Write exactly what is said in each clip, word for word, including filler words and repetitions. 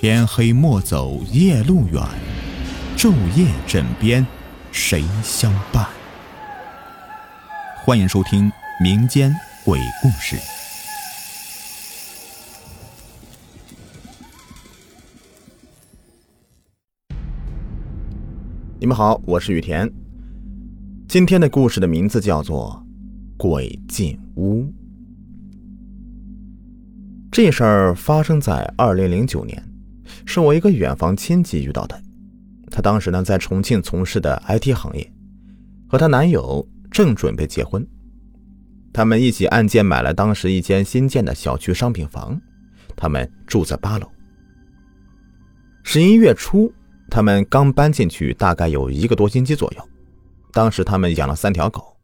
天黑莫走夜路远，昼夜枕边谁相伴？欢迎收听民间鬼故事。你们好，我是雨田。今天的故事的名字叫做鬼进屋。这事儿发生在二零零九年，是我一个远房亲戚遇到的。她当时呢在重庆从事的 I T 行业，和她男友正准备结婚。他们一起按件买了当时一间新建的小区商品房，他们住在八楼。十一月初，他们刚搬进去大概有一个多星期左右。当时他们养了三条狗，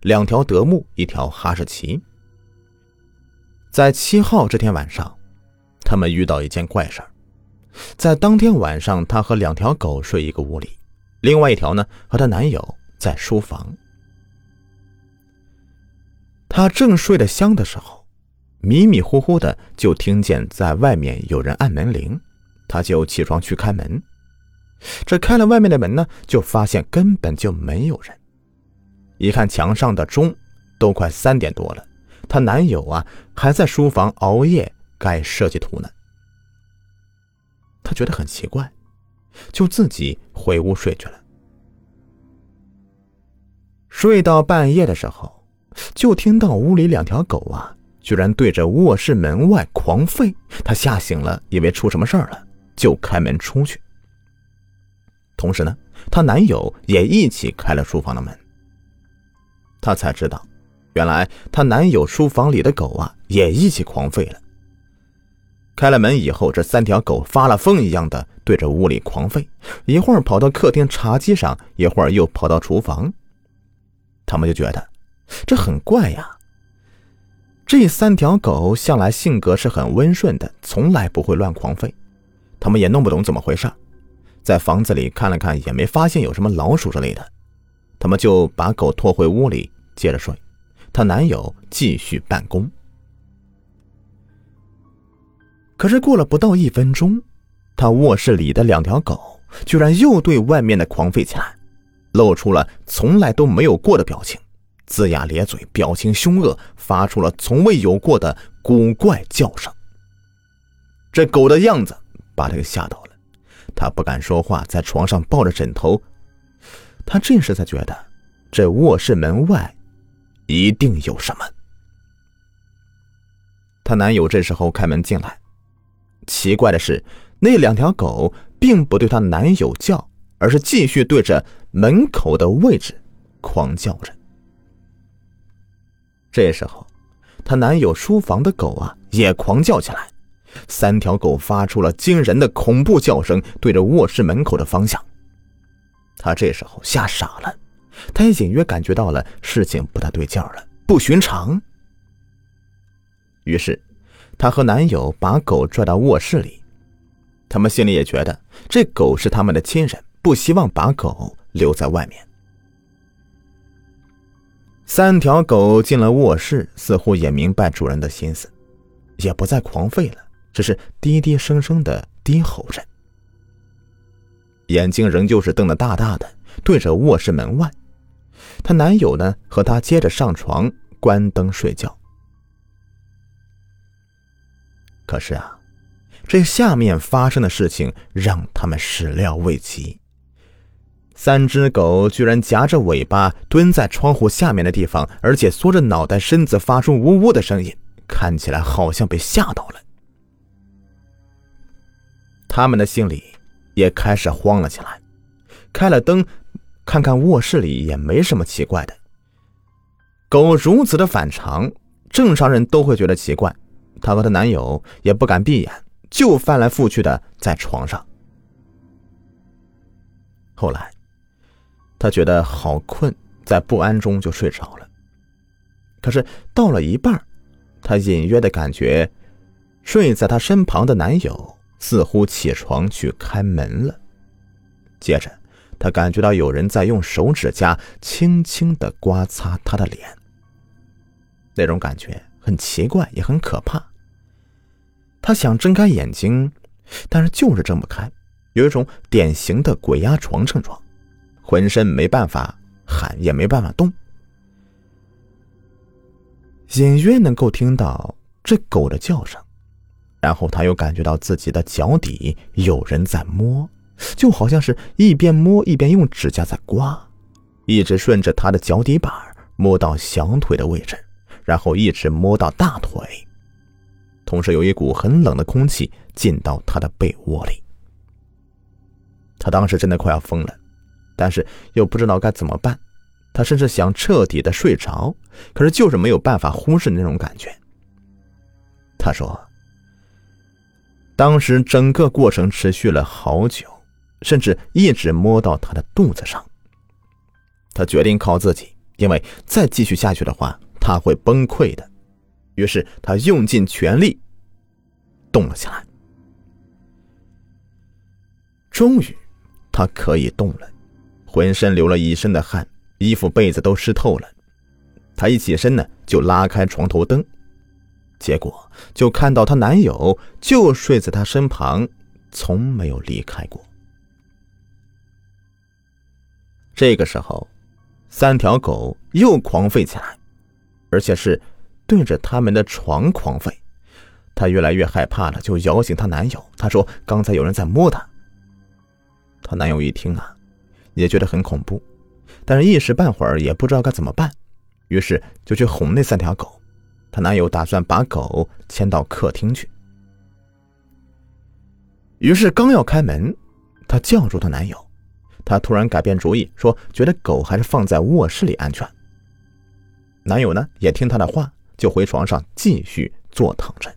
两条德牧，一条哈士奇。在七号这天晚上，他们遇到一件怪事儿。在当天晚上，他和两条狗睡一个屋里，另外一条呢和他男友在书房。他正睡得香的时候，迷迷糊糊的就听见在外面有人按门铃，他就起床去开门。这开了外面的门呢，就发现根本就没有人。一看墙上的钟，都快三点多了。她男友啊还在书房熬夜改设计图呢。她觉得很奇怪，就自己回屋睡去了。睡到半夜的时候，就听到屋里两条狗啊居然对着卧室门外狂吠。她吓醒了，以为出什么事儿了，就开门出去。同时呢，她男友也一起开了书房的门。她才知道，原来她男友书房里的狗啊也一起狂吠了。开了门以后，这三条狗发了疯一样的对着屋里狂吠，一会儿跑到客厅茶几上，一会儿又跑到厨房。他们就觉得这很怪呀，这三条狗向来性格是很温顺的，从来不会乱狂吠。他们也弄不懂怎么回事，在房子里看了看，也没发现有什么老鼠之类的。他们就把狗拖回屋里接着睡。她男友继续办公。可是过了不到一分钟，她卧室里的两条狗居然又对外面的狂吠起来，露出了从来都没有过的表情，龇牙咧嘴，表情凶恶，发出了从未有过的古怪叫声。这狗的样子把她给吓到了，她不敢说话，在床上抱着枕头。她这时才觉得这卧室门外一定有什么。她男友这时候开门进来，奇怪的是，那两条狗并不对她男友叫，而是继续对着门口的位置狂叫着。这时候，她男友书房的狗啊也狂叫起来，三条狗发出了惊人的恐怖叫声，对着卧室门口的方向。她这时候吓傻了，他也隐约感觉到了事情不太对劲了，不寻常。于是他和男友把狗拽到卧室里，他们心里也觉得这狗是他们的亲人，不希望把狗留在外面。三条狗进了卧室，似乎也明白主人的心思，也不再狂吠了，只是低低声声的低吼着，眼睛仍旧是瞪得大大的，对着卧室门外。她男友呢和她接着上床关灯睡觉。可是啊，这下面发生的事情让他们始料未及。三只狗居然夹着尾巴蹲在窗户下面的地方，而且缩着脑袋，身子发出呜呜的声音，看起来好像被吓到了。他们的心里也开始慌了起来，开了灯，看看卧室里也没什么奇怪的。狗如此的反常，正常人都会觉得奇怪。她和她男友也不敢闭眼，就翻来覆去的在床上。后来她觉得好困，在不安中就睡着了。可是到了一半，她隐约的感觉睡在她身旁的男友似乎起床去开门了。接着她感觉到有人在用手指甲轻轻地刮擦她的脸，那种感觉很奇怪也很可怕。她想睁开眼睛，但是就是睁不开，有一种典型的鬼压床症状，浑身没办法喊，也没办法动。隐约能够听到这狗的叫声，然后他又感觉到自己的脚底有人在摸，就好像是一边摸一边用指甲在刮，一直顺着他的脚底板摸到小腿的位置，然后一直摸到大腿。同时有一股很冷的空气进到他的被窝里，他当时真的快要疯了，但是又不知道该怎么办。他甚至想彻底的睡着，可是就是没有办法忽视那种感觉。他说当时整个过程持续了好久，甚至一直摸到他的肚子上。他决定靠自己，因为再继续下去的话他会崩溃的。于是他用尽全力动了下来。终于他可以动了，浑身流了一身的汗，衣服被子都湿透了。他一起身呢，就拉开床头灯，结果就看到她男友就睡在她身旁，从没有离开过。这个时候三条狗又狂吠起来，而且是对着他们的床狂吠。她越来越害怕了，就摇醒她男友，她说刚才有人在摸她。她男友一听啊，也觉得很恐怖，但是一时半会儿也不知道该怎么办，于是就去哄那三条狗。她男友打算把狗牵到客厅去，于是刚要开门，她叫住她男友。她突然改变主意，说觉得狗还是放在卧室里安全。男友呢也听她的话，就回床上继续坐躺着。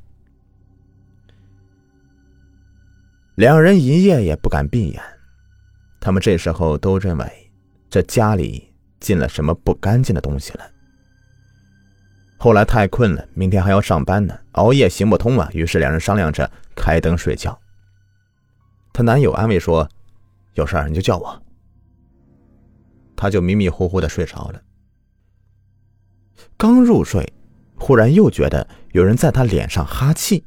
两人一夜也不敢闭眼，他们这时候都认为这家里进了什么不干净的东西了。后来太困了，明天还要上班呢，熬夜行不通啊，于是两人商量着开灯睡觉。她男友安慰说，有事儿你就叫我。她就迷迷糊糊的睡着了。刚入睡，忽然又觉得有人在她脸上哈气，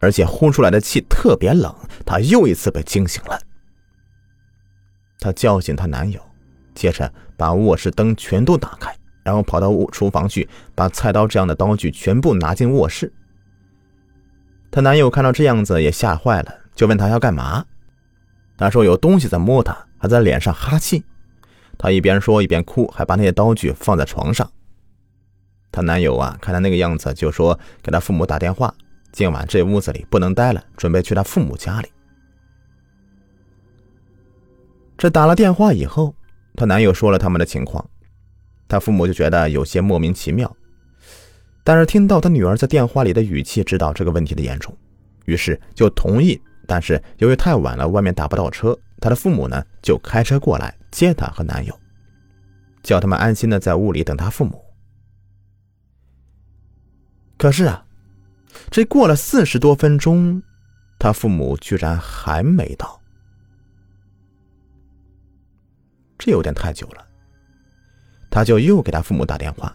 而且呼出来的气特别冷，她又一次被惊醒了。她叫醒她男友，接着把卧室灯全都打开，然后跑到厨房去，把菜刀这样的刀具全部拿进卧室。她男友看到这样子也吓坏了，就问她要干嘛。她说有东西在摸她，还在脸上哈气。她一边说一边哭，还把那些刀具放在床上。她男友啊，看她那个样子，就说给她父母打电话，今晚这屋子里不能待了，准备去她父母家里。这打了电话以后，她男友说了他们的情况。他父母就觉得有些莫名其妙，但是听到他女儿在电话里的语气，知道这个问题的严重，于是就同意。但是由于太晚了，外面打不到车，他的父母呢就开车过来接他和男友，叫他们安心的在屋里等他父母。可是啊，这过了四十多分钟，他父母居然还没到，这有点太久了。他就又给他父母打电话，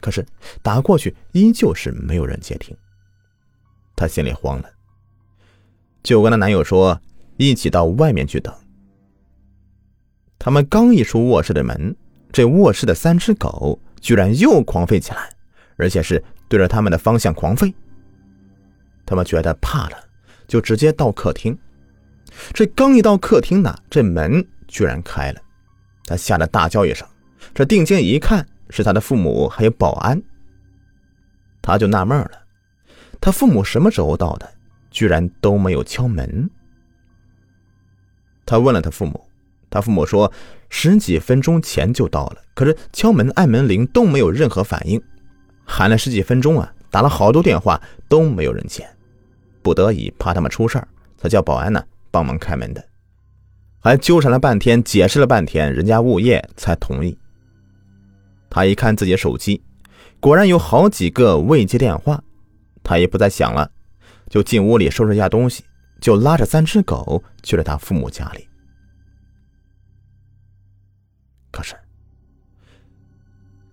可是打过去依旧是没有人接听。他心里慌了，就跟他男友说一起到外面去等。他们刚一出卧室的门，这卧室的三只狗居然又狂吠起来，而且是对着他们的方向狂吠。他们觉得怕了，就直接到客厅。这刚一到客厅呢，这门居然开了。他吓得大叫一声，这定睛一看，是他的父母还有保安。他就纳闷了，他父母什么时候到的，居然都没有敲门。他问了他父母，他父母说十几分钟前就到了，可是敲门按门铃都没有任何反应，喊了十几分钟啊，打了好多电话都没有人接。不得已怕他们出事儿，才叫保安呢帮忙开门的，还纠缠了半天，解释了半天，人家物业才同意。他一看自己手机，果然有好几个未接电话。他也不再想了，就进屋里收拾一下东西，就拉着三只狗去了他父母家里。可是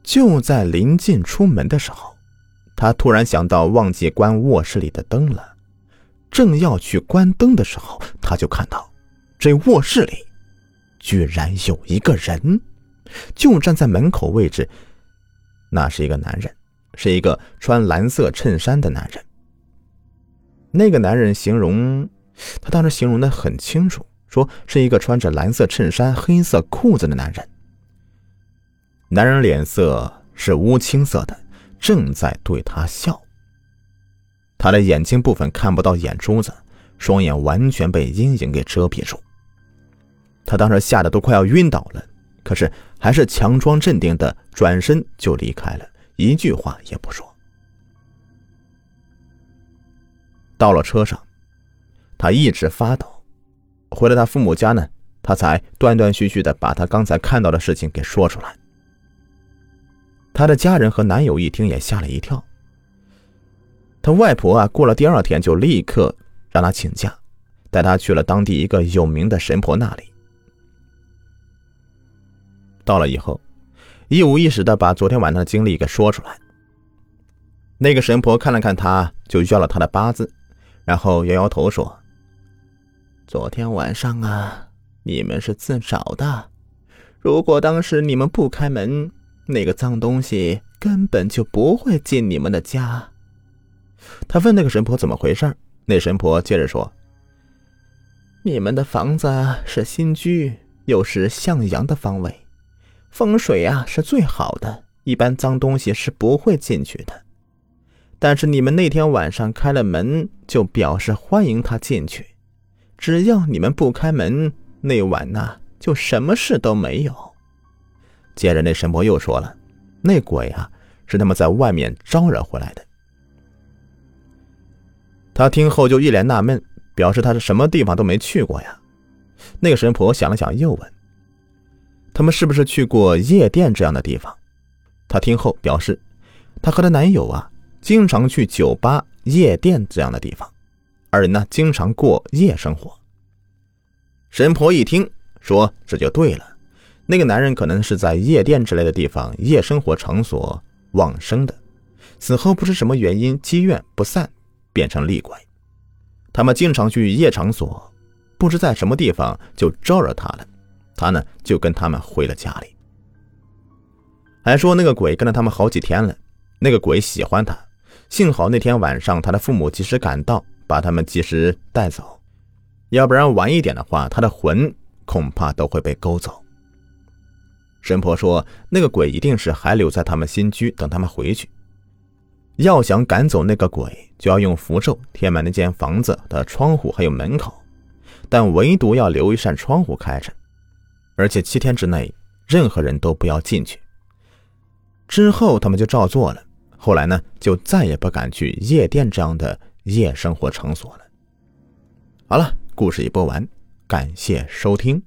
就在临近出门的时候，他突然想到忘记关卧室里的灯了，正要去关灯的时候，他就看到这卧室里居然有一个人，就站在门口位置。那是一个男人，是一个穿蓝色衬衫的男人。那个男人形容，他当时形容得很清楚，说是一个穿着蓝色衬衫黑色裤子的男人。男人脸色是乌青色的，正在对他笑。他的眼睛部分看不到眼珠子，双眼完全被阴影给遮蔽住。他当时吓得都快要晕倒了，可是还是强装镇定的转身就离开了，一句话也不说。到了车上，他一直发抖。回到他父母家呢，他才断断续续的把他刚才看到的事情给说出来。他的家人和男友一听也吓了一跳。他外婆啊，过了第二天就立刻让他请假，带他去了当地一个有名的神婆那里。到了以后，一五一十的把昨天晚上的经历给说出来。那个神婆看了看他，就要了他的八字，然后摇摇头说：“昨天晚上啊，你们是自找的。如果当时你们不开门，那个脏东西根本就不会进你们的家。”他问那个神婆怎么回事，那神婆接着说：“你们的房子是新居，又是向阳的方位，风水啊是最好的，一般脏东西是不会进去的。但是你们那天晚上开了门，就表示欢迎他进去。只要你们不开门，那晚啊就什么事都没有。”接着那神婆又说了，那鬼啊是他们在外面招惹回来的。他听后就一脸纳闷，表示他是什么地方都没去过呀。那个神婆想了想又问：“他们是不是去过夜店这样的地方？”他听后表示，他和他男友啊经常去酒吧、夜店这样的地方，二人呢经常过夜生活。神婆一听说这就对了，那个男人可能是在夜店之类的地方、夜生活场所往生的，死后不知什么原因积怨不散，变成厉鬼。他们经常去夜场所，不知在什么地方就招惹他了，他呢就跟他们回了家里。还说那个鬼跟了他们好几天了，那个鬼喜欢他，幸好那天晚上他的父母及时赶到，把他们及时带走，要不然晚一点的话，他的魂恐怕都会被勾走。神婆说那个鬼一定是还留在他们新居等他们回去，要想赶走那个鬼，就要用符咒贴满那间房子的窗户还有门口，但唯独要留一扇窗户开着，而且七天之内任何人都不要进去。之后他们就照做了，后来呢就再也不敢去夜店这样的夜生活场所了。好了，故事已播完，感谢收听。